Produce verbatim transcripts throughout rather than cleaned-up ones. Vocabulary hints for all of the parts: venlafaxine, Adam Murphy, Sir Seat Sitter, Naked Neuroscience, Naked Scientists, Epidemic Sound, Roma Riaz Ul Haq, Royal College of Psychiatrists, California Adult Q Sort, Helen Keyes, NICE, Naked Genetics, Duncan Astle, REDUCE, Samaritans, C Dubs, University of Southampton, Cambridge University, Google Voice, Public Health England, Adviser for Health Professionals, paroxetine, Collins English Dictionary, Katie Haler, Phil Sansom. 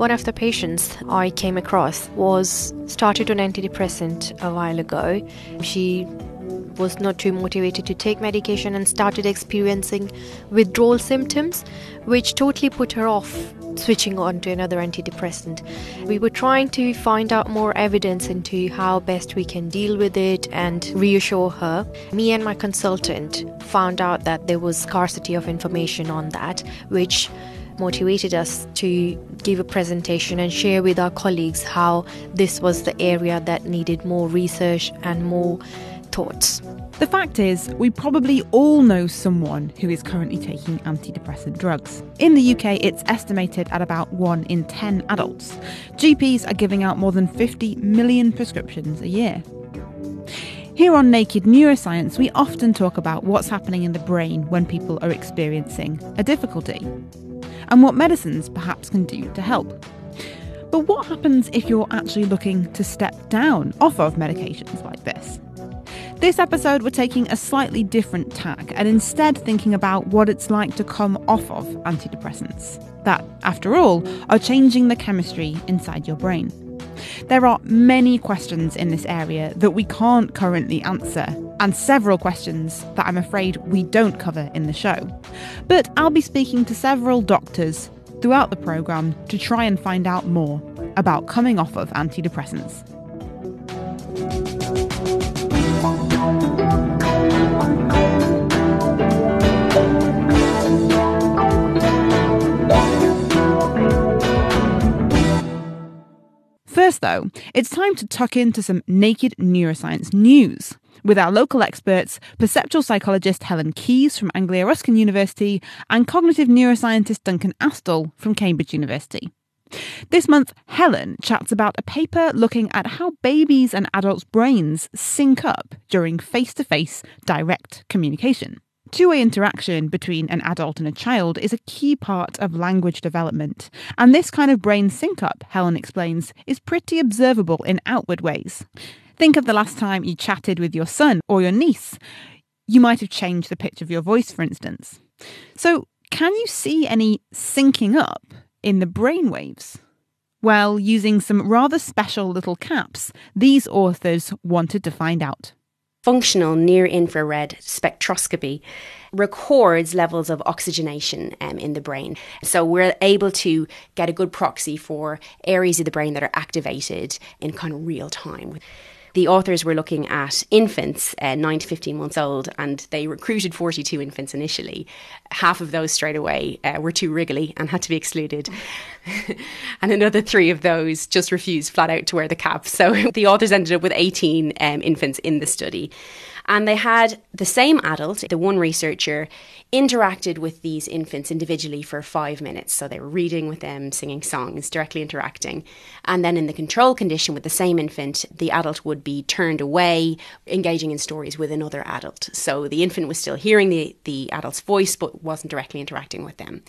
One of the patients I came across was started on antidepressant a while ago. She was not too motivated to take medication and started experiencing withdrawal symptoms, which totally put her off switching on to another antidepressant. We were trying to find out more evidence into how best we can deal with it and reassure her. Me and my consultant found out that there was scarcity of information on that, which motivated us to give a presentation and share with our colleagues how this was the area that needed more research and more thoughts. The fact is, we probably all know someone who is currently taking antidepressant drugs. In the U K, it's estimated at about one in ten adults. G Ps are giving out more than fifty million prescriptions a year. Here on Naked Neuroscience, we often talk about what's happening in the brain when people are experiencing a difficulty, and what medicines perhaps can do to help. But what happens if you're actually looking to step down off of medications like this? This episode, we're taking a slightly different tack and instead thinking about what it's like to come off of antidepressants that, after all, are changing the chemistry inside your brain. There are many questions in this area that we can't currently answer, and several questions that I'm afraid we don't cover in the show. But I'll be speaking to several doctors throughout the programme to try and find out more about coming off of antidepressants. First, though, it's time to tuck into some Naked Neuroscience news with our local experts, perceptual psychologist Helen Keyes from Anglia Ruskin University and cognitive neuroscientist Duncan Astle from Cambridge University. This month, Helen chats about a paper looking at how babies' and adults' brains sync up during face-to-face direct communication. Two-way interaction between an adult and a child is a key part of language development, and this kind of brain sync-up, Helen explains, is pretty observable in outward ways. Think of the last time you chatted with your son or your niece. You might have changed the pitch of your voice, for instance. So, can you see any syncing up in the brainwaves? Well, using some rather special little caps, these authors wanted to find out. Functional near-infrared spectroscopy records levels of oxygenation um, in the brain. So we're able to get a good proxy for areas of the brain that are activated in kind of real time. The authors were looking at infants, uh, nine to fifteen months old, and they recruited forty-two infants initially. Half of those straight away uh, were too wriggly and had to be excluded. And another three of those just refused flat out to wear the cap. So the authors ended up with eighteen um, infants in the study. And they had the same adult, the one researcher, interacted with these infants individually for five minutes. So they were reading with them, singing songs, directly interacting. And then in the control condition with the same infant, the adult would be turned away, engaging in stories with another adult. So the infant was still hearing the, the adult's voice, but wasn't directly interacting with them.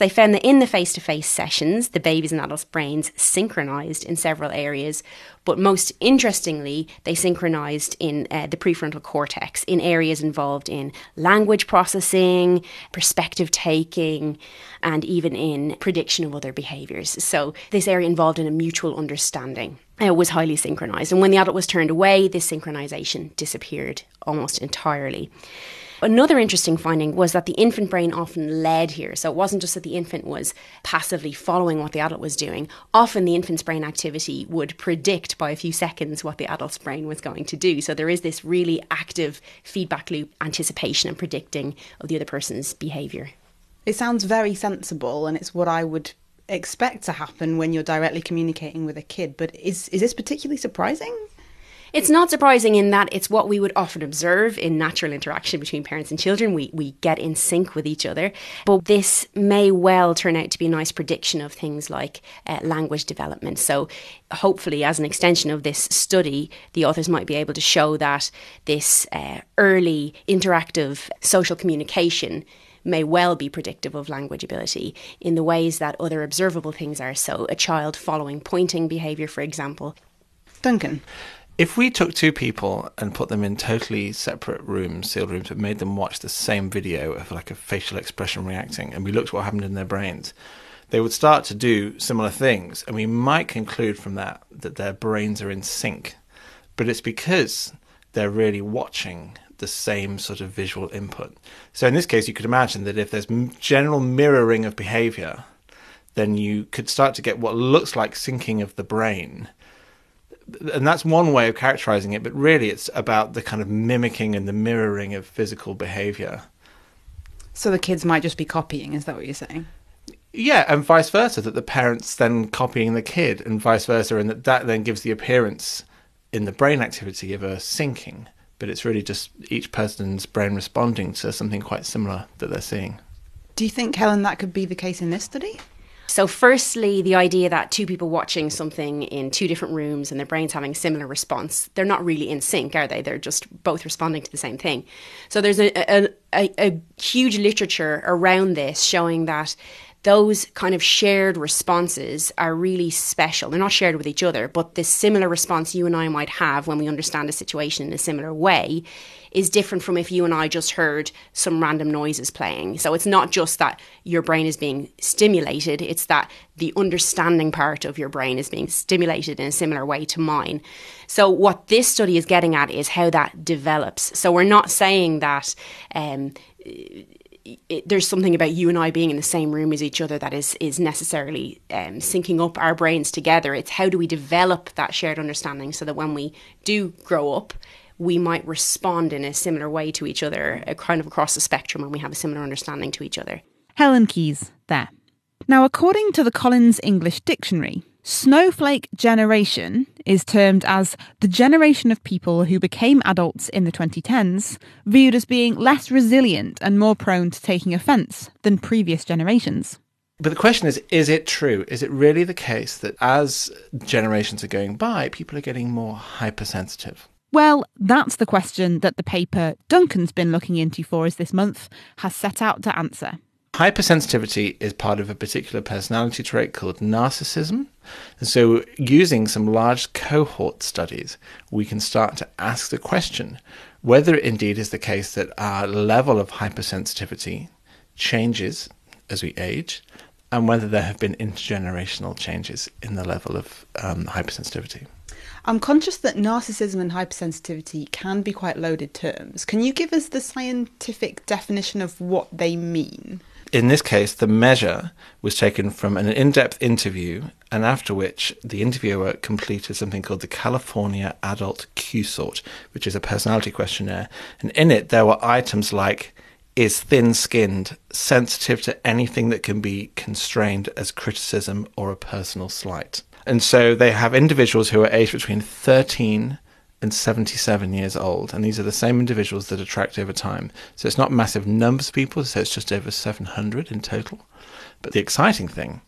They found that in the face-to-face sessions, the babies' and adults' brains synchronized in several areas, but most interestingly, they synchronized in uh, the prefrontal cortex, in areas involved in language processing, perspective taking, and even in prediction of other behaviors. So this area involved in a mutual understanding uh, was highly synchronized. And when the adult was turned away, this synchronization disappeared almost entirely. Another interesting finding was that the infant brain often led here. So it wasn't just that the infant was passively following what the adult was doing. Often the infant's brain activity would predict by a few seconds what the adult's brain was going to do. So there is this really active feedback loop, anticipation and predicting of the other person's behaviour. It sounds very sensible, and it's what I would expect to happen when you're directly communicating with a kid. But is, is this particularly surprising? It's not surprising in that it's what we would often observe in natural interaction between parents and children. We we get in sync with each other, but this may well turn out to be a nice prediction of things like uh, language development. So hopefully, as an extension of this study, the authors might be able to show that this uh, early interactive social communication may well be predictive of language ability in the ways that other observable things are. So a child following pointing behaviour, for example. Duncan. If we took two people and put them in totally separate rooms, sealed rooms, but made them watch the same video of like a facial expression reacting, and we looked at what happened in their brains, they would start to do similar things. And we might conclude from that that their brains are in sync. But it's because they're really watching the same sort of visual input. So in this case, you could imagine that if there's general mirroring of behavior, then you could start to get what looks like syncing of the brain. And that's one way of characterizing it, but really it's about the kind of mimicking and the mirroring of physical behavior. So the kids might just be copying, is that what you're saying? Yeah, and vice versa, that the parents then copying the kid and vice versa, and that, that then gives the appearance in the brain activity of a syncing. But it's really just each person's brain responding to something quite similar that they're seeing. Do you think, Helen, that could be the case in this study? So firstly, the idea that two people watching something in two different rooms and their brains having a similar response, they're not really in sync, are they? They're just both responding to the same thing. So there's a, a, a, a huge literature around this showing that those kind of shared responses are really special. They're not shared with each other, but this similar response you and I might have when we understand a situation in a similar way is different from if you and I just heard some random noises playing. So it's not just that your brain is being stimulated, it's that the understanding part of your brain is being stimulated in a similar way to mine. So what this study is getting at is how that develops. So we're not saying that... Um, It, there's something about you and I being in the same room as each other that is is necessarily um, syncing up our brains together. It's how do we develop that shared understanding so that when we do grow up, we might respond in a similar way to each other, uh, kind of across the spectrum, and we have a similar understanding to each other. Helen Keyes there. Now, according to the Collins English Dictionary, snowflake generation is termed as the generation of people who became adults in the twenty tens, viewed as being less resilient and more prone to taking offence than previous generations. But the question is, is it true? Is it really the case that as generations are going by, people are getting more hypersensitive? Well, that's the question that the paper Duncan's been looking into for us this month has set out to answer. Hypersensitivity is part of a particular personality trait called narcissism. And so using some large cohort studies, we can start to ask the question whether it indeed is the case that our level of hypersensitivity changes as we age, and whether there have been intergenerational changes in the level of um, hypersensitivity. I'm conscious that narcissism and hypersensitivity can be quite loaded terms. Can you give us the scientific definition of what they mean? In this case, the measure was taken from an in-depth interview, and after which the interviewer completed something called the California Adult Q Sort, which is a personality questionnaire. And in it, there were items like, is thin-skinned, sensitive to anything that can be constrained as criticism or a personal slight. And so they have individuals who are aged between thirteen and seventy-seven years old. And these are the same individuals that are tracked over time. So it's not massive numbers of people, so it's just over seven hundred in total. But the exciting thing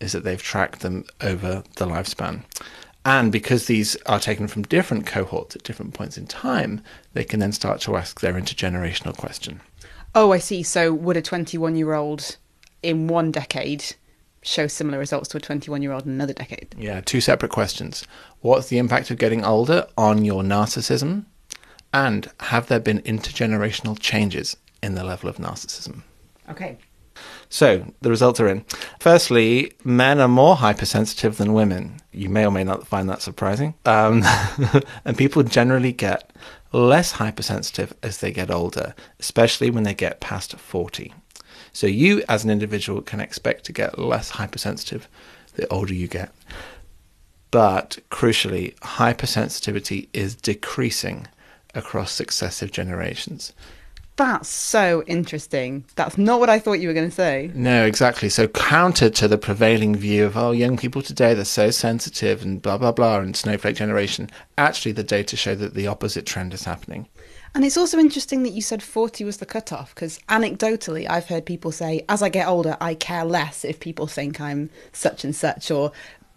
is that they've tracked them over the lifespan. And because these are taken from different cohorts at different points in time, they can then start to ask their intergenerational question. Oh, I see. So would a twenty-one-year-old in one decade show similar results to a twenty-one-year-old in another decade? Yeah, two separate questions. What's the impact of getting older on your narcissism? And have there been intergenerational changes in the level of narcissism? Okay. So the results are in. Firstly, men are more hypersensitive than women. You may or may not find that surprising. Um, and people generally get less hypersensitive as they get older, especially when they get past forty. So you, as an individual, can expect to get less hypersensitive the older you get. But crucially, hypersensitivity is decreasing across successive generations. That's so interesting. That's not what I thought you were going to say. No, exactly. So counter to the prevailing view of, oh, young people today, they're so sensitive and blah, blah, blah, and snowflake generation, actually the data show that the opposite trend is happening. And it's also interesting that you said forty was the cutoff, because anecdotally, I've heard people say, as I get older, I care less if people think I'm such and such, or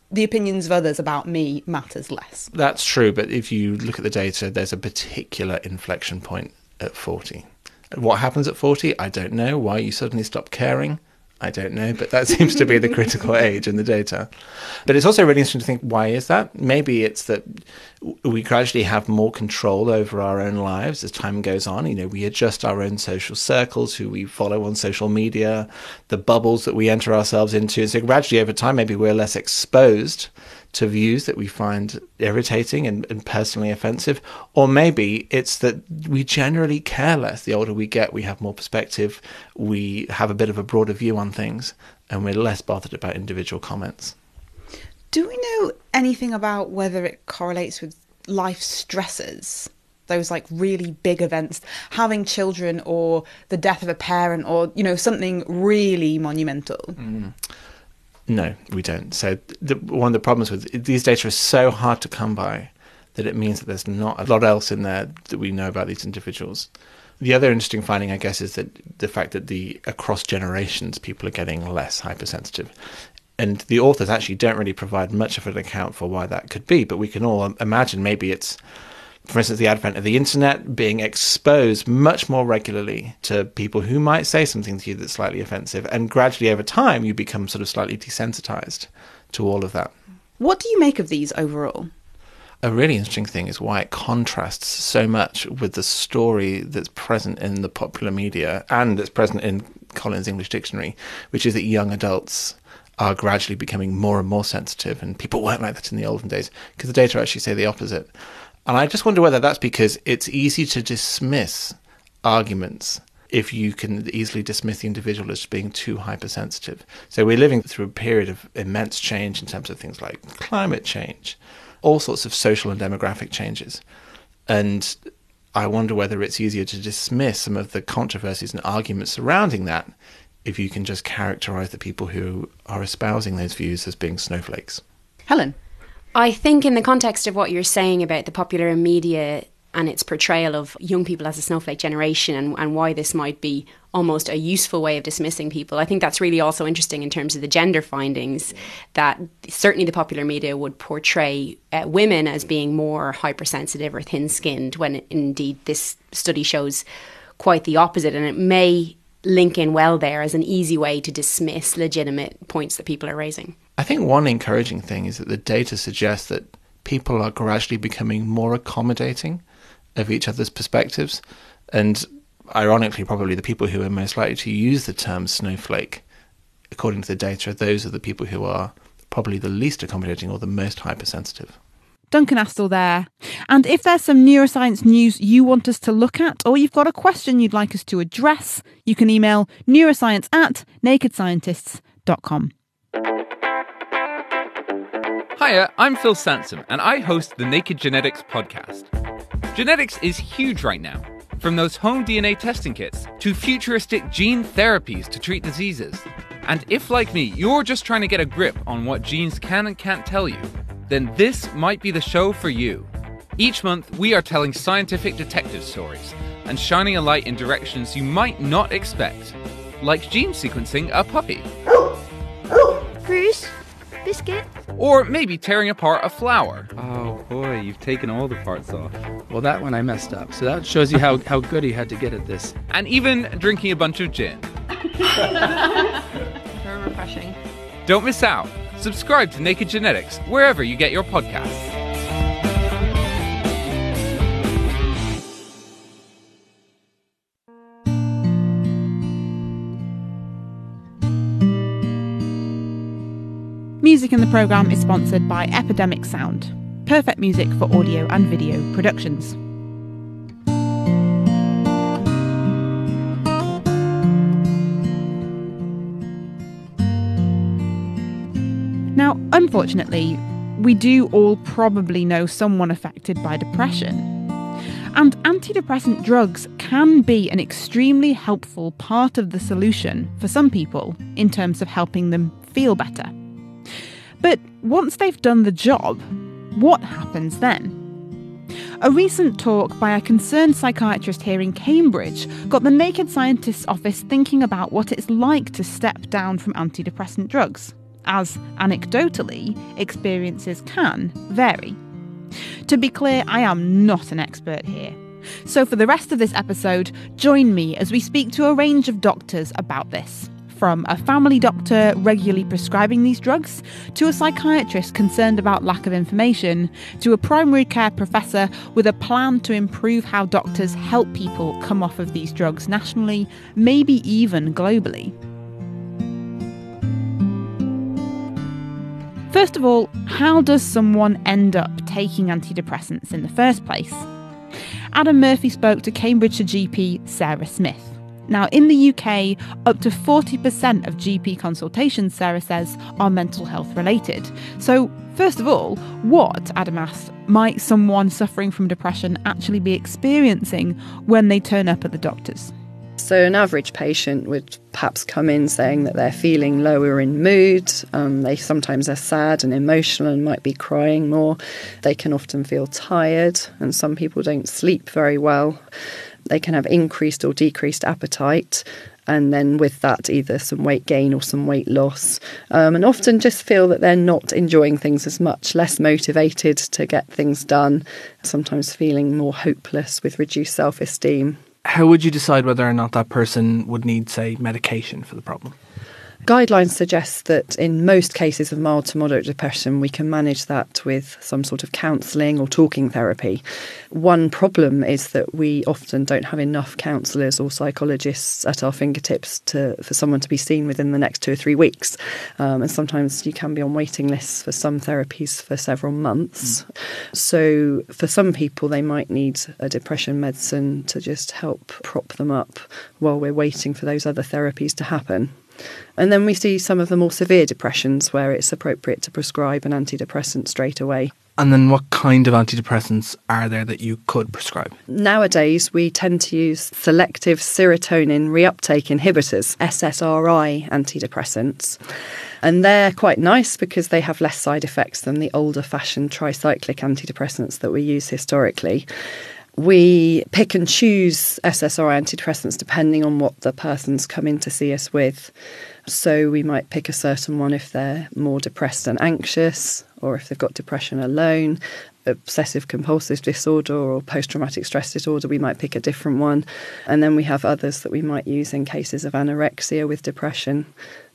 the opinions of others about me matters less. That's true. But if you look at the data, there's a particular inflection point at forty. What happens at forty? I don't know. Why you suddenly stop caring? I don't know, but that seems to be the critical age in the data. But it's also really interesting to think, why is that? Maybe it's that we gradually have more control over our own lives as time goes on. You know, we adjust our own social circles, who we follow on social media, the bubbles that we enter ourselves into. So gradually over time, maybe we're less exposed to views that we find irritating and, and personally offensive. Or maybe it's that we generally care less. The older we get, we have more perspective, we have a bit of a broader view on things, and we're less bothered about individual comments. Do we know anything about whether it correlates with life stressors? Those like really big events, having children or the death of a parent or, you know, something really monumental? Mm. No, we don't. So the, one of the problems with these data is so hard to come by that it means that there's not a lot else in there that we know about these individuals. The other interesting finding, I guess, is that the fact that the across generations people are getting less hypersensitive. And the authors actually don't really provide much of an account for why that could be, but we can all imagine maybe it's, for instance, the advent of the internet, being exposed much more regularly to people who might say something to you that's slightly offensive. And gradually over time, you become sort of slightly desensitized to all of that. What do you make of these overall? A really interesting thing is why it contrasts so much with the story that's present in the popular media and that's present in Collins English Dictionary, which is that young adults are gradually becoming more and more sensitive. And people weren't like that in the olden days, because the data actually say the opposite. And I just wonder whether that's because it's easy to dismiss arguments if you can easily dismiss the individual as being too hypersensitive. So we're living through a period of immense change in terms of things like climate change, all sorts of social and demographic changes. And I wonder whether it's easier to dismiss some of the controversies and arguments surrounding that if you can just characterise the people who are espousing those views as being snowflakes. Helen? I think in the context of what you're saying about the popular media and its portrayal of young people as a snowflake generation and, and why this might be almost a useful way of dismissing people, I think that's really also interesting in terms of the gender findings, that certainly the popular media would portray uh, women as being more hypersensitive or thin-skinned, when indeed this study shows quite the opposite. And it may link in well there as an easy way to dismiss legitimate points that people are raising. I think one encouraging thing is that the data suggests that people are gradually becoming more accommodating of each other's perspectives. And ironically, probably the people who are most likely to use the term snowflake, according to the data, those are the people who are probably the least accommodating or the most hypersensitive. Duncan Astle there. And if there's some neuroscience news you want us to look at, or you've got a question you'd like us to address, you can email neuroscience at naked scientists dot com. Hiya, I'm Phil Sansom, and I host the Naked Genetics podcast. Genetics is huge right now. From those home D N A testing kits to futuristic gene therapies to treat diseases. And if, like me, you're just trying to get a grip on what genes can and can't tell you, then this might be the show for you. Each month, we are telling scientific detective stories and shining a light in directions you might not expect, like gene sequencing a puppy. Bruce, biscuit. Or maybe tearing apart a flower. Oh boy, you've taken all the parts off. Well, that one I messed up, so that shows you how, how good he had to get at this. And even drinking a bunch of gin. Very refreshing. Don't miss out. Subscribe to Naked Genetics wherever you get your podcasts. Music in the programme is sponsored by Epidemic Sound. Perfect music for audio and video productions. Now, unfortunately, we do all probably know someone affected by depression. And antidepressant drugs can be an extremely helpful part of the solution for some people in terms of helping them feel better. But once they've done the job, what happens then? A recent talk by a concerned psychiatrist here in Cambridge got the Naked Scientists office thinking about what it's like to step down from antidepressant drugs, as anecdotally, experiences can vary. To be clear, I am not an expert here. So for the rest of this episode, join me as we speak to a range of doctors about this, from a family doctor regularly prescribing these drugs, to a psychiatrist concerned about lack of information, to a primary care professor with a plan to improve how doctors help people come off of these drugs nationally, maybe even globally. First of all, how does someone end up taking antidepressants in the first place? Adam Murphy spoke to Cambridgeshire G P Sarah Smith. Now, in the U K, up to forty percent of G P consultations, Sarah says, are mental health related. So, first of all, what, Adam asked, might someone suffering from depression actually be experiencing when they turn up at the doctor's? So an average patient would perhaps come in saying that they're feeling lower in mood. Um, they sometimes are sad and emotional and might be crying more. They can often feel tired, and some people don't sleep very well. They can have increased or decreased appetite, and then with that either some weight gain or some weight loss, um, and often just feel that they're not enjoying things as much, less motivated to get things done, sometimes feeling more hopeless with reduced self-esteem. How would you decide whether or not that person would need, say, medication for the problem? Guidelines suggest that in most cases of mild to moderate depression, we can manage that with some sort of counselling or talking therapy. One problem is that we often don't have enough counsellors or psychologists at our fingertips to, for someone to be seen within the next two or three weeks. Um, and sometimes you can be on waiting lists for some therapies for several months. Mm. So for some people, they might need a depression medicine to just help prop them up while we're waiting for those other therapies to happen. And then we see some of the more severe depressions where it's appropriate to prescribe an antidepressant straight away. And then what kind of antidepressants are there that you could prescribe? Nowadays, we tend to use selective serotonin reuptake inhibitors, S S R I antidepressants. And they're quite nice because they have less side effects than the older-fashioned tricyclic antidepressants that we use historically. We pick and choose S S R I antidepressants depending on what the person's come in to see us with. So we might pick a certain one if they're more depressed and anxious, or if they've got depression alone, obsessive compulsive disorder or post-traumatic stress disorder, we might pick a different one. And then we have others that we might use in cases of anorexia with depression,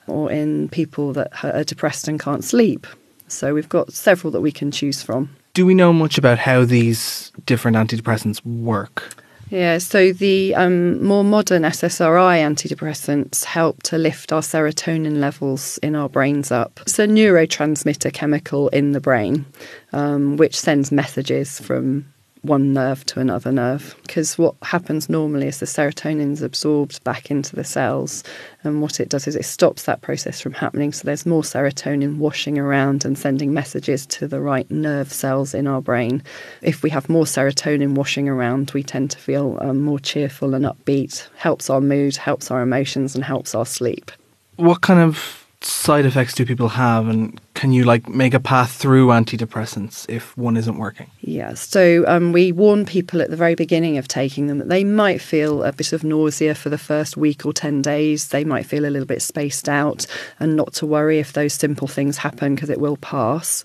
or in people that are depressed and can't sleep. So we've got several that we can choose from. Do we know much about how these different antidepressants work? Yeah, so the um, more modern S S R I antidepressants help to lift our serotonin levels in our brains up. It's a neurotransmitter chemical in the brain, um, which sends messages from one nerve to another nerve, because what happens normally is the serotonin is absorbed back into the cells, and what it does is it stops that process from happening, so there's more serotonin washing around and sending messages to the right nerve cells in our brain. If we have more serotonin washing around, we tend to feel um, more cheerful and upbeat, helps our mood, helps our emotions, and helps our sleep. What kind of side effects do people have, and can you like make a path through antidepressants if one isn't working? Yeah, so um, we warn people at the very beginning of taking them that they might feel a bit of nausea for the first week or ten days. They might feel a little bit spaced out, and not to worry if those simple things happen because it will pass.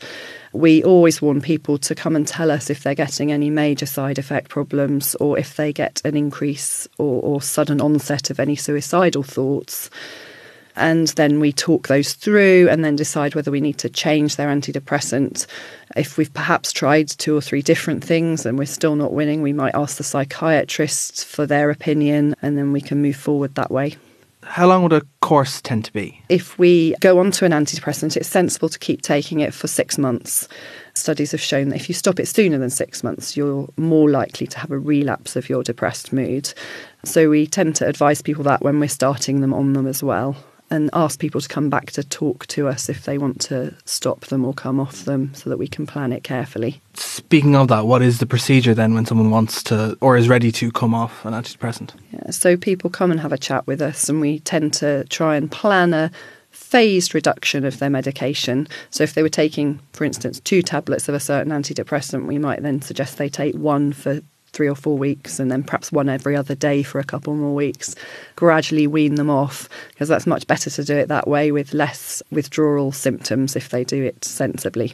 We always warn people to come and tell us if they're getting any major side effect problems, or if they get an increase or, or sudden onset of any suicidal thoughts. And then we talk those through and then decide whether we need to change their antidepressant. If we've perhaps tried two or three different things and we're still not winning, we might ask the psychiatrist for their opinion, and then we can move forward that way. How long would a course tend to be? If we go on to an antidepressant, it's sensible to keep taking it for six months. Studies have shown that if you stop it sooner than six months, you're more likely to have a relapse of your depressed mood. So we tend to advise people that when we're starting them on them as well, and ask people to come back to talk to us if they want to stop them or come off them so that we can plan it carefully. Speaking of that, what is the procedure then when someone wants to or is ready to come off an antidepressant? Yeah, so people come and have a chat with us, and we tend to try and plan a phased reduction of their medication. So if they were taking, for instance, two tablets of a certain antidepressant, we might then suggest they take one for three or four weeks and then perhaps one every other day for a couple more weeks, gradually wean them off, because that's much better to do it that way with less withdrawal symptoms if they do it sensibly.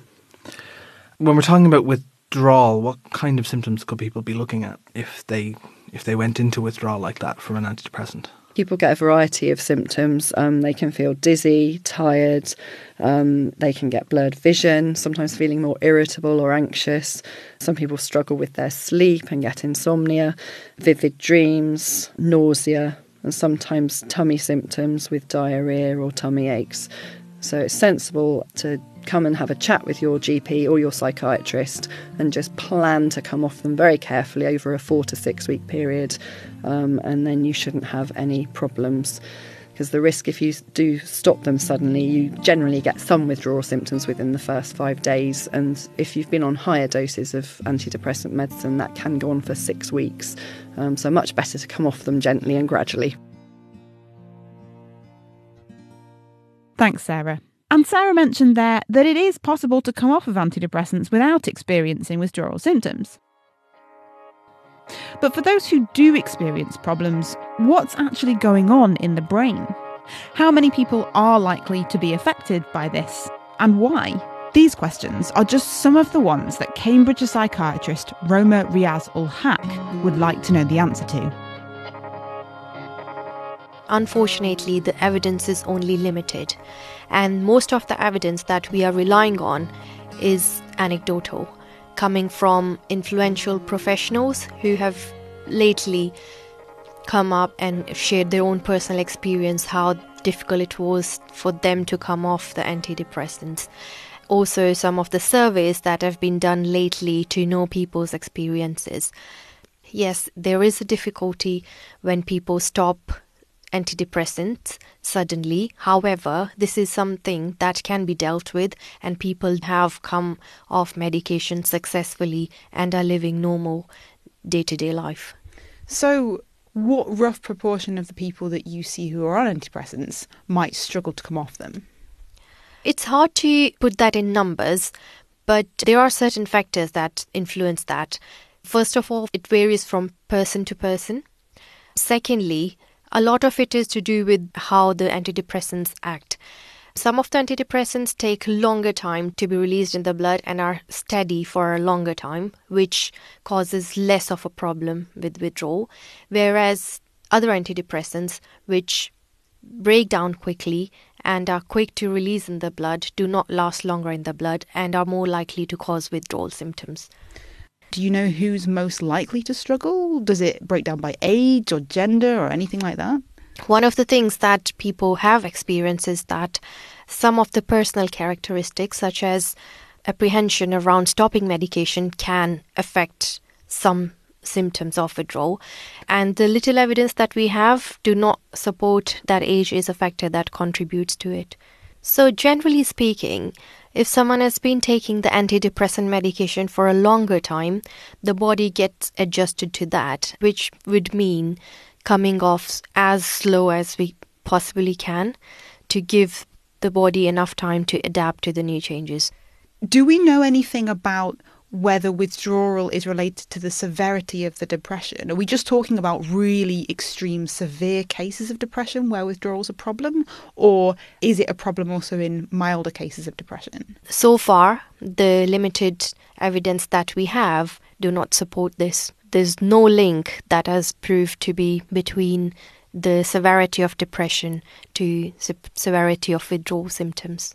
When we're talking about withdrawal, what kind of symptoms could people be looking at if they if they went into withdrawal like that from an antidepressant? People get a variety of symptoms. Um, they can feel dizzy, tired. Um, they can get blurred vision, sometimes feeling more irritable or anxious. Some people struggle with their sleep and get insomnia, vivid dreams, nausea, and sometimes tummy symptoms with diarrhea or tummy aches. So it's sensible to come and have a chat with your G P or your psychiatrist and just plan to come off them very carefully over a four to six week period, um, and then you shouldn't have any problems, because the risk if you do stop them suddenly, you generally get some withdrawal symptoms within the first five days, and if you've been on higher doses of antidepressant medicine, that can go on for six weeks, um, so much better to come off them gently and gradually. Thanks, Sarah. And Sarah mentioned there that it is possible to come off of antidepressants without experiencing withdrawal symptoms. But for those who do experience problems, what's actually going on in the brain? How many people are likely to be affected by this, and why? These questions are just some of the ones that Cambridge psychiatrist Roma Riaz Ul Haq would like to know the answer to. Unfortunately, the evidence is only limited, and most of the evidence that we are relying on is anecdotal, coming from influential professionals who have lately come up and shared their own personal experience, how difficult it was for them to come off the antidepressants. Also, some of the surveys that have been done lately to know people's experiences. Yes, there is a difficulty when people stop antidepressants suddenly. However, this is something that can be dealt with, and people have come off medication successfully and are living normal day-to-day life. So what rough proportion of the people that you see who are on antidepressants might struggle to come off them? It's hard to put that in numbers, but there are certain factors that influence that. First of all, it varies from person to person. Secondly, a lot of it is to do with how the antidepressants act. Some of the antidepressants take longer time to be released in the blood and are steady for a longer time, which causes less of a problem with withdrawal, whereas other antidepressants, which break down quickly and are quick to release in the blood, do not last longer in the blood and are more likely to cause withdrawal symptoms. Do you know who's most likely to struggle? Does it break down by age or gender or anything like that? One of the things that people have experienced is that some of the personal characteristics, such as apprehension around stopping medication, can affect some symptoms of withdrawal. And the little evidence that we have do not support that age is a factor that contributes to it. So generally speaking, if someone has been taking the antidepressant medication for a longer time, the body gets adjusted to that, which would mean coming off as slow as we possibly can to give the body enough time to adapt to the new changes. Do we know anything about whether withdrawal is related to the severity of the depression? Are we just talking about really extreme, severe cases of depression where withdrawal is a problem, or is it a problem also in milder cases of depression? So far, the limited evidence that we have do not support this. There's no link that has proved to be between the severity of depression to se- severity of withdrawal symptoms.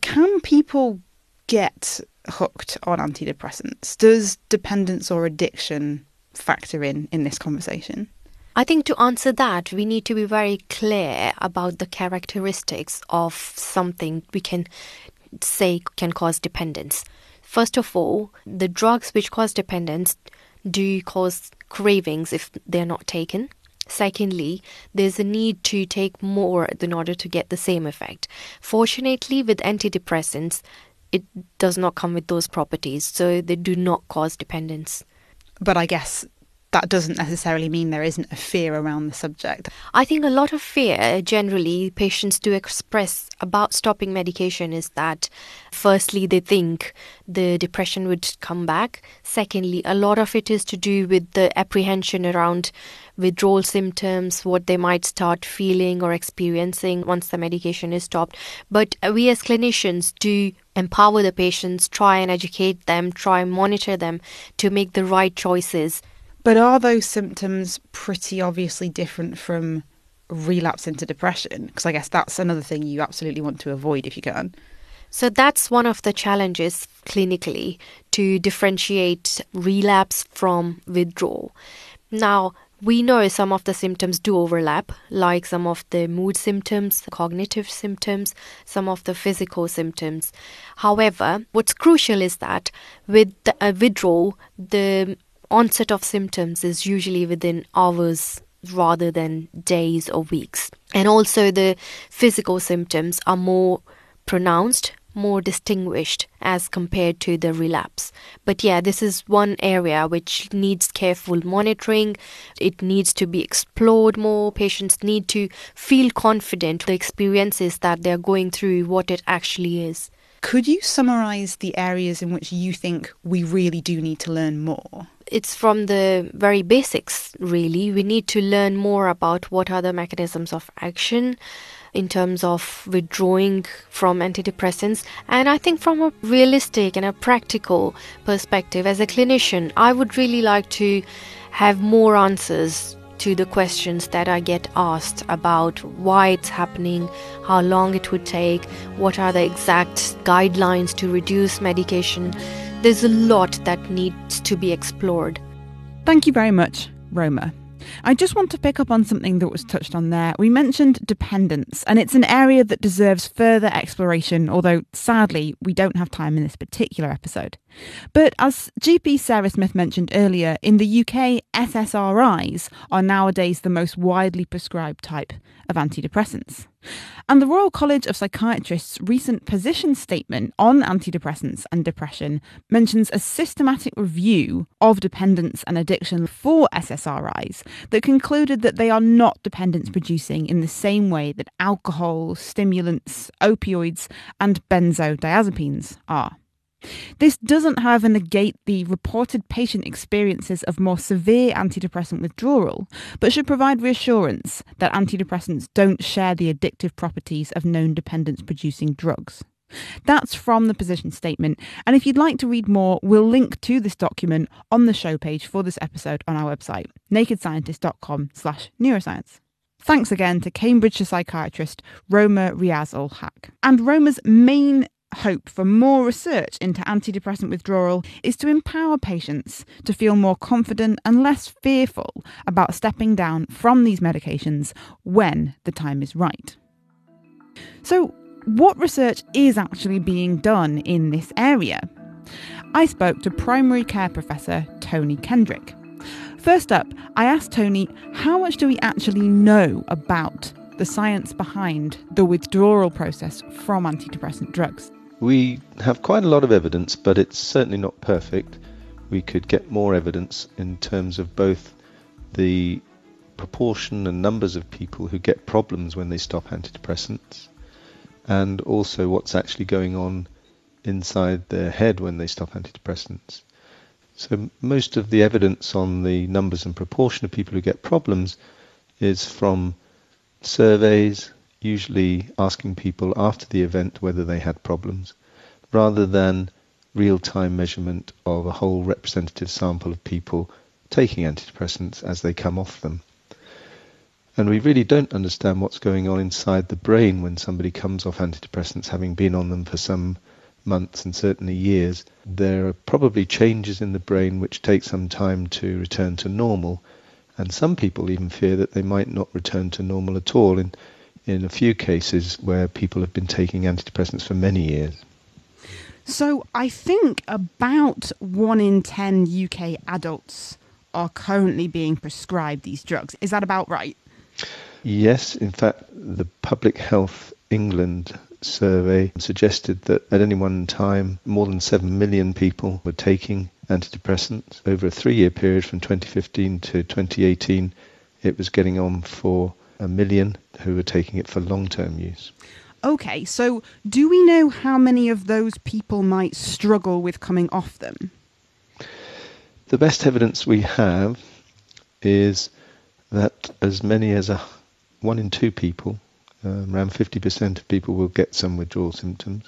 Can people get hooked on antidepressants? Does dependence or addiction factor in in this conversation? I think to answer that, we need to be very clear about the characteristics of something we can say can cause dependence. First of all, the drugs which cause dependence do cause cravings if they're not taken. Secondly, there's a need to take more in order to get the same effect. Fortunately, with antidepressants, it does not come with those properties, so they do not cause dependence. But I guess that doesn't necessarily mean there isn't a fear around the subject. I think a lot of fear generally patients do express about stopping medication is that, firstly, they think the depression would come back. Secondly, a lot of it is to do with the apprehension around withdrawal symptoms, what they might start feeling or experiencing once the medication is stopped. But we as clinicians do empower the patients, try and educate them, try and monitor them to make the right choices. But are those symptoms pretty obviously different from relapse into depression? Because I guess that's another thing you absolutely want to avoid if you can. So that's one of the challenges clinically, to differentiate relapse from withdrawal. Now, we know some of the symptoms do overlap, like some of the mood symptoms, cognitive symptoms, some of the physical symptoms. However, what's crucial is that with a withdrawal, the onset of symptoms is usually within hours rather than days or weeks. And also the physical symptoms are more pronounced, more distinguished as compared to the relapse. But yeah, this is one area which needs careful monitoring. It needs to be explored more. Patients need to feel confident the experiences that they're going through, what it actually is. Could you summarise the areas in which you think we really do need to learn more? It's from the very basics, really. We need to learn more about what are the mechanisms of action in terms of withdrawing from antidepressants. And I think from a realistic and a practical perspective, as a clinician, I would really like to have more answers to the questions that I get asked about why it's happening, how long it would take, what are the exact guidelines to reduce medication. There's a lot that needs to be explored. Thank you very much, Roma. I just want to pick up on something that was touched on there. We mentioned dependence, and it's an area that deserves further exploration, although sadly we don't have time in this particular episode. But as G P Sarah Smith mentioned earlier, in the U K, S S R Is are nowadays the most widely prescribed type of antidepressants. And the Royal College of Psychiatrists' recent position statement on antidepressants and depression mentions a systematic review of dependence and addiction for S S R Is that concluded that they are not dependence-producing in the same way that alcohol, stimulants, opioids and benzodiazepines are. This doesn't, however, negate the reported patient experiences of more severe antidepressant withdrawal, but should provide reassurance that antidepressants don't share the addictive properties of known dependence-producing drugs. That's from the position statement, and if you'd like to read more, we'll link to this document on the show page for this episode on our website, naked scientist dot com slash neuroscience. Thanks again to Cambridgeshire psychiatrist Roma Riaz Ul Haq. And Roma's main hope for more research into antidepressant withdrawal is to empower patients to feel more confident and less fearful about stepping down from these medications when the time is right. So, what research is actually being done in this area? I spoke to primary care professor Tony Kendrick. First up, I asked Tony, how much do we actually know about the science behind the withdrawal process from antidepressant drugs? We have quite a lot of evidence, but it's certainly not perfect. We could get more evidence in terms of both the proportion and numbers of people who get problems when they stop antidepressants, and also what's actually going on inside their head when they stop antidepressants. So most of the evidence on the numbers and proportion of people who get problems is from surveys, usually asking people after the event whether they had problems, rather than real-time measurement of a whole representative sample of people taking antidepressants as they come off them. And we really don't understand what's going on inside the brain when somebody comes off antidepressants, having been on them for some months and certainly years. There are probably changes in the brain which take some time to return to normal, and some people even fear that they might not return to normal at all in, in a few cases where people have been taking antidepressants for many years. So I think about one in ten U K adults are currently being prescribed these drugs. Is that about right? Yes. In fact, the Public Health England survey suggested that at any one time, more than seven million people were taking antidepressants. Over a three-year period from twenty fifteen to twenty eighteen, it was getting on for a million who were taking it for long-term use. Okay, so do we know how many of those people might struggle with coming off them? The best evidence we have is that as many as a one in two people, Um, around fifty percent of people will get some withdrawal symptoms,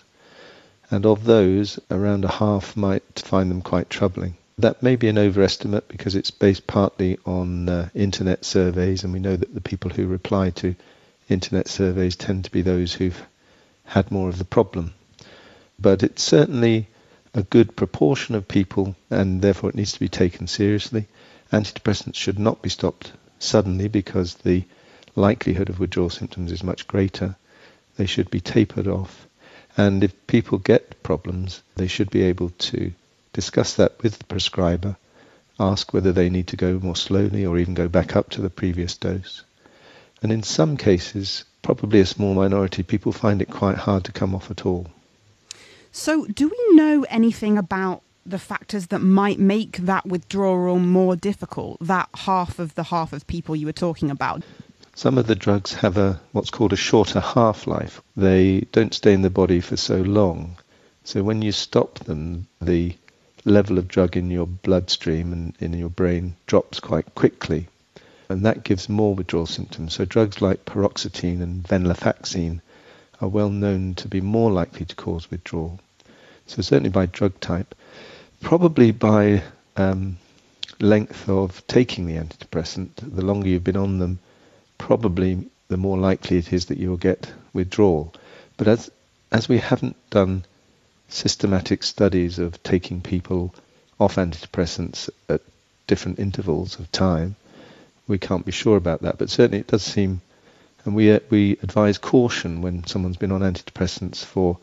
and of those, around a half might find them quite troubling. That may be an overestimate because it's based partly on uh, internet surveys, and we know that the people who reply to internet surveys tend to be those who've had more of the problem. But it's certainly a good proportion of people, and therefore it needs to be taken seriously. Antidepressants should not be stopped suddenly because the likelihood of withdrawal symptoms is much greater. They should be tapered off. And if people get problems, they should be able to discuss that with the prescriber, ask whether they need to go more slowly or even go back up to the previous dose. And in some cases, probably a small minority, people find it quite hard to come off at all. So do we know anything about the factors that might make that withdrawal more difficult, that half of the half of people you were talking about? Some of the drugs have a what's called a shorter half-life. They don't stay in the body for so long. So when you stop them, the level of drug in your bloodstream and in your brain drops quite quickly, and that gives more withdrawal symptoms. So drugs like paroxetine and venlafaxine are well known to be more likely to cause withdrawal. So certainly by drug type, probably by um, length of taking the antidepressant, the longer you've been on them, probably the more likely it is that you'll get withdrawal. But as as we haven't done systematic studies of taking people off antidepressants at different intervals of time, we can't be sure about that. But certainly it does seem, and we, uh, we advise caution when someone's been on antidepressants for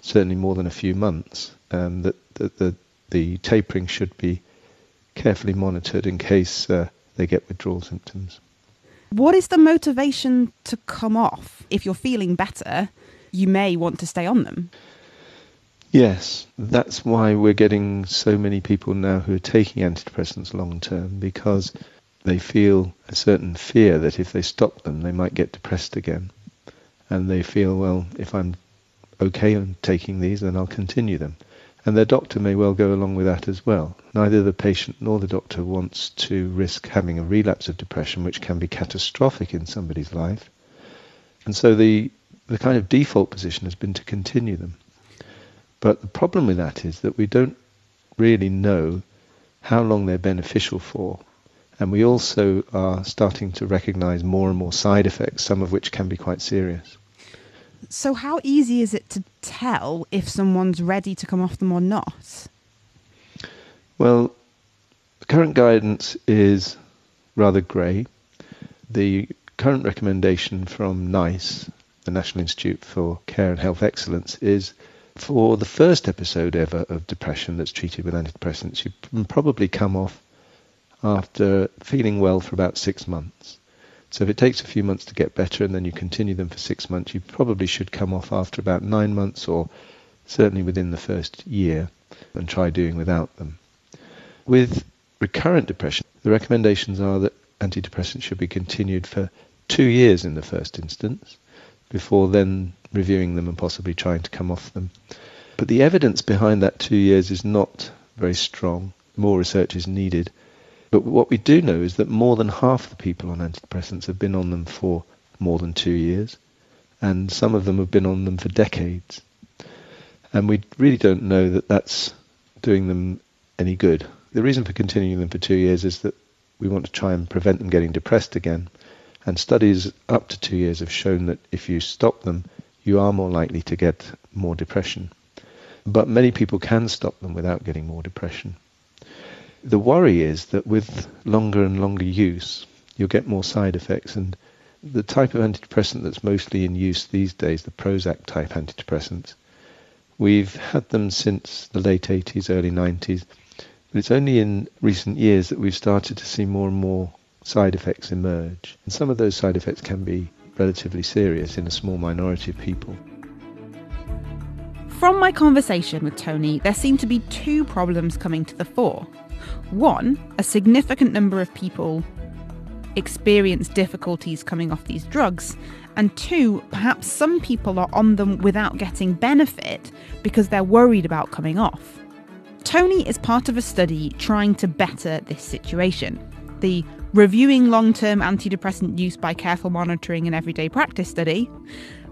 certainly more than a few months, um, that, that the, the tapering should be carefully monitored in case uh, they get withdrawal symptoms. What is the motivation to come off? If you're feeling better, you may want to stay on them. Yes, that's why we're getting so many people now who are taking antidepressants long term, because they feel a certain fear that if they stop them, they might get depressed again. And they feel, well, if I'm okay on taking these, then I'll continue them. And their doctor may well go along with that as well. Neither the patient nor the doctor wants to risk having a relapse of depression, which can be catastrophic in somebody's life. And so the, the kind of default position has been to continue them. But the problem with that is that we don't really know how long they're beneficial for. And we also are starting to recognise more and more side effects, some of which can be quite serious. So how easy is it to tell if someone's ready to come off them or not? Well, the current guidance is rather grey. The current recommendation from NICE, the National Institute for Care and Health Excellence, is for the first episode ever of depression that's treated with antidepressants, you can probably come off after feeling well for about six months. So if it takes a few months to get better and then you continue them for six months, you probably should come off after about nine months or certainly within the first year and try doing without them. With recurrent depression, the recommendations are that antidepressants should be continued for two years in the first instance before then reviewing them and possibly trying to come off them. But the evidence behind that two years is not very strong. More research is needed. But what we do know is that more than half the people on antidepressants have been on them for more than two years, and some of them have been on them for decades. And we really don't know that that's doing them any good. The reason for continuing them for two years is that we want to try and prevent them getting depressed again. And studies up to two years have shown that if you stop them, you are more likely to get more depression. But many people can stop them without getting more depression. The worry is that with longer and longer use, you'll get more side effects. And the type of antidepressant that's mostly in use these days, the Prozac type antidepressants, we've had them since the late eighties, early nineties. But it's only in recent years that we've started to see more and more side effects emerge. And some of those side effects can be relatively serious in a small minority of people. From my conversation with Tony, there seem to be two problems coming to the fore. One, a significant number of people experience difficulties coming off these drugs. And two, perhaps some people are on them without getting benefit because they're worried about coming off. Tony is part of a study trying to better this situation. The Reviewing Long-Term Antidepressant Use by Careful Monitoring in Everyday Practice study,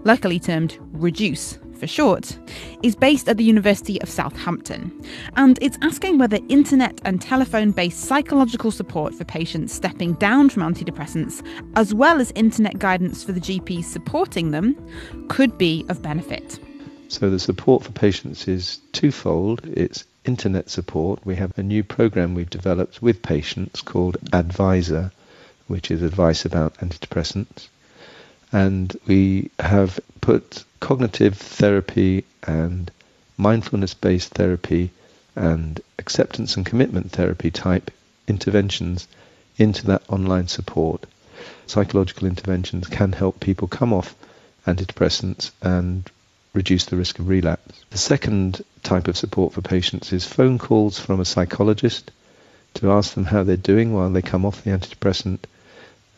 luckily termed REDUCE for short, is based at the University of Southampton, and it's asking whether internet and telephone-based psychological support for patients stepping down from antidepressants, as well as internet guidance for the G Ps supporting them, could be of benefit. So the support for patients is twofold. It's internet support. We have a new program we've developed with patients called Adviser, which is advice about antidepressants. And we have put cognitive therapy and mindfulness-based therapy and acceptance and commitment therapy type interventions into that online support. Psychological interventions can help people come off antidepressants and reduce the risk of relapse. The second type of support for patients is phone calls from a psychologist to ask them how they're doing while they come off the antidepressant,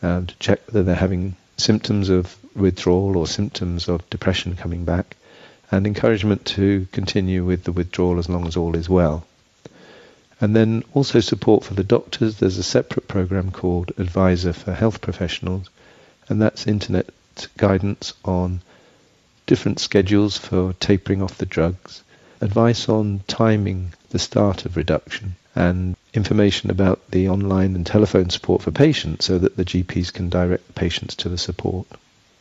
and to check whether they're having symptoms of withdrawal or symptoms of depression coming back, and encouragement to continue with the withdrawal as long as all is well. And then also support for the doctors. There's a separate program called Adviser for Health Professionals, and that's internet guidance on different schedules for tapering off the drugs, advice on timing the start of reduction, and information about the online and telephone support for patients so that the G Ps can direct patients to the support.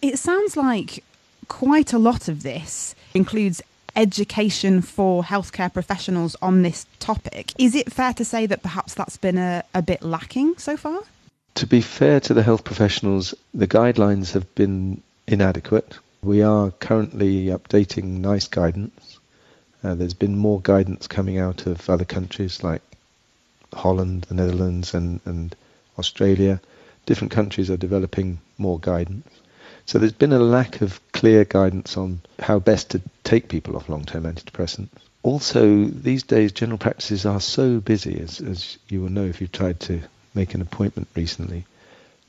It sounds like quite a lot of this includes education for healthcare professionals on this topic. Is it fair to say that perhaps that's been a, a bit lacking so far? To be fair to the health professionals, the guidelines have been inadequate. We are currently updating NICE guidance. Uh, there's been more guidance coming out of other countries like Holland, the Netherlands and, and Australia. Different countries are developing more guidance. So there's been a lack of clear guidance on how best to take people off long-term antidepressants. Also, these days, general practices are so busy, as, as you will know if you've tried to make an appointment recently.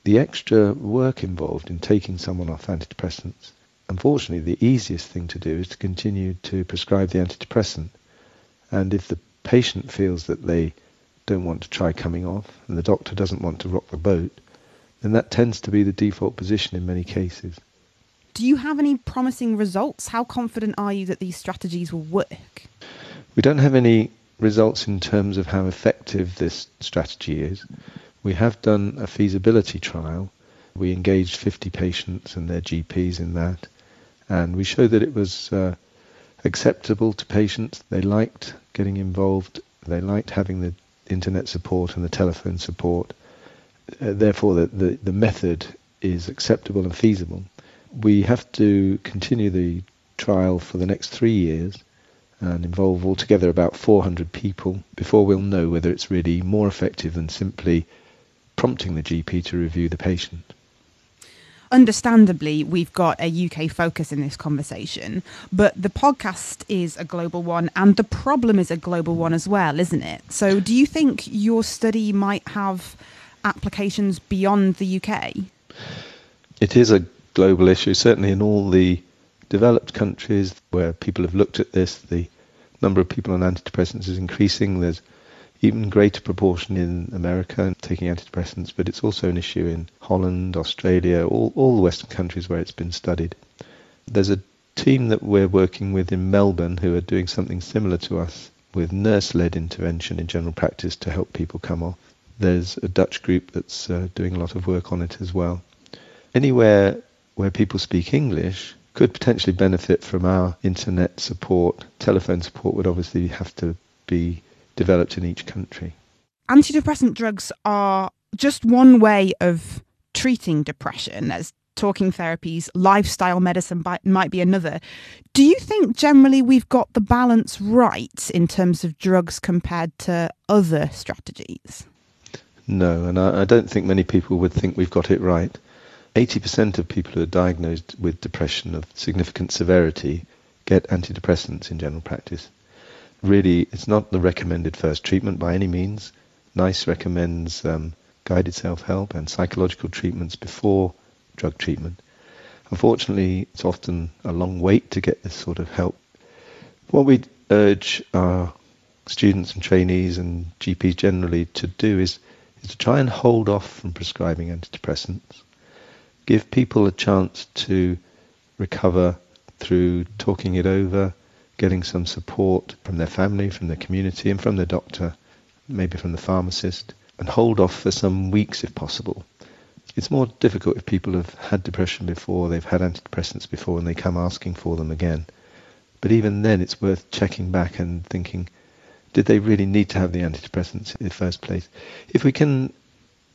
The extra work involved in taking someone off antidepressants, unfortunately, the easiest thing to do is to continue to prescribe the antidepressant. And if the patient feels that they don't want to try coming off and the doctor doesn't want to rock the boat, then that tends to be the default position in many cases. Do you have any promising results? How confident are you that these strategies will work? We don't have any results in terms of how effective this strategy is. We have done a feasibility trial. We engaged fifty patients and their G Ps in that. And we showed that it was uh, acceptable to patients. They liked getting involved. They liked having the internet support and the telephone support. Uh, therefore, the, the, the method is acceptable and feasible. We have to continue the trial for the next three years and involve altogether about four hundred people before we'll know whether it's really more effective than simply prompting the G P to review the patient. Understandably, we've got a U K focus in this conversation, but the podcast is a global one and the problem is a global one as well, isn't it? So do you think your study might have applications beyond the U K? It is a global issue. Certainly in all the developed countries where people have looked at this, the number of people on antidepressants is increasing. There's even greater proportion in America taking antidepressants, but it's also an issue in Holland, Australia, all, all the Western countries where it's been studied. There's a team that we're working with in Melbourne who are doing something similar to us with nurse-led intervention in general practice to help people come off. There's a Dutch group that's uh, doing a lot of work on it as well. Anywhere where people speak English could potentially benefit from our internet support. Telephone support would obviously have to be developed in each country. Antidepressant drugs are just one way of treating depression, as talking therapies, lifestyle medicine might be another. Do you think generally we've got the balance right in terms of drugs compared to other strategies? No, and I, I don't think many people would think we've got it right. eighty percent of people who are diagnosed with depression of significant severity get antidepressants in general practice. Really, it's not the recommended first treatment by any means. NICE recommends um, guided self-help and psychological treatments before drug treatment. Unfortunately, it's often a long wait to get this sort of help. What we urge our students and trainees and G Ps generally to do is, is to try and hold off from prescribing antidepressants. Give people a chance to recover through talking it over, getting some support from their family, from their community and from their doctor, maybe from the pharmacist, and hold off for some weeks if possible. It's more difficult if people have had depression before, they've had antidepressants before and they come asking for them again. But even then it's worth checking back and thinking, did they really need to have the antidepressants in the first place? If we can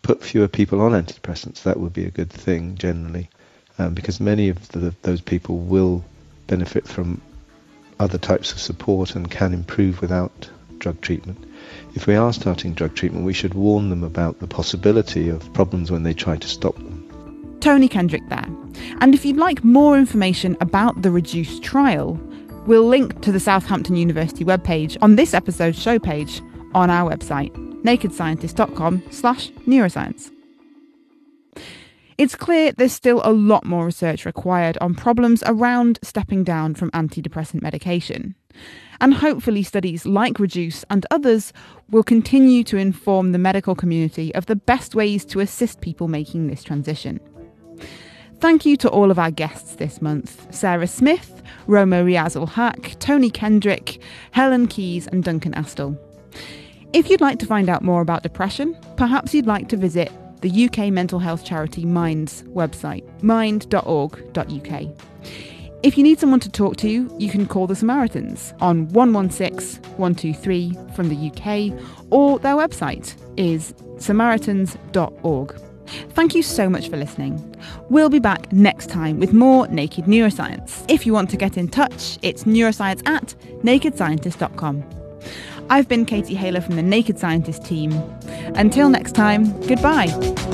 put fewer people on antidepressants, that would be a good thing generally, um, because many of the, those people will benefit from other types of support and can improve without drug treatment. If we are starting drug treatment, we should warn them about the possibility of problems when they try to stop them. Tony Kendrick there. And if you'd like more information about the REDUCE trial, we'll link to the Southampton University webpage on this episode's show page on our website, naked scientist dot com slash neuroscience. It's clear there's still a lot more research required on problems around stepping down from antidepressant medication. And hopefully studies like REDUCE and others will continue to inform the medical community of the best ways to assist people making this transition. Thank you to all of our guests this month, Sarah Smith, Roma Riaz Ul Haq, Tony Kendrick, Helen Keyes and Duncan Astle. If you'd like to find out more about depression, perhaps you'd like to visit the U K mental health charity Mind's website, mind dot org dot U K. If you need someone to talk to, you can call the Samaritans on one one six, one two three from the U K, or their website is samaritans dot org. Thank you so much for listening. We'll be back next time with more Naked Neuroscience. If you want to get in touch, it's neuroscience at naked scientist dot com. I've been Katie Haler from the Naked Scientist team. Until next time, goodbye.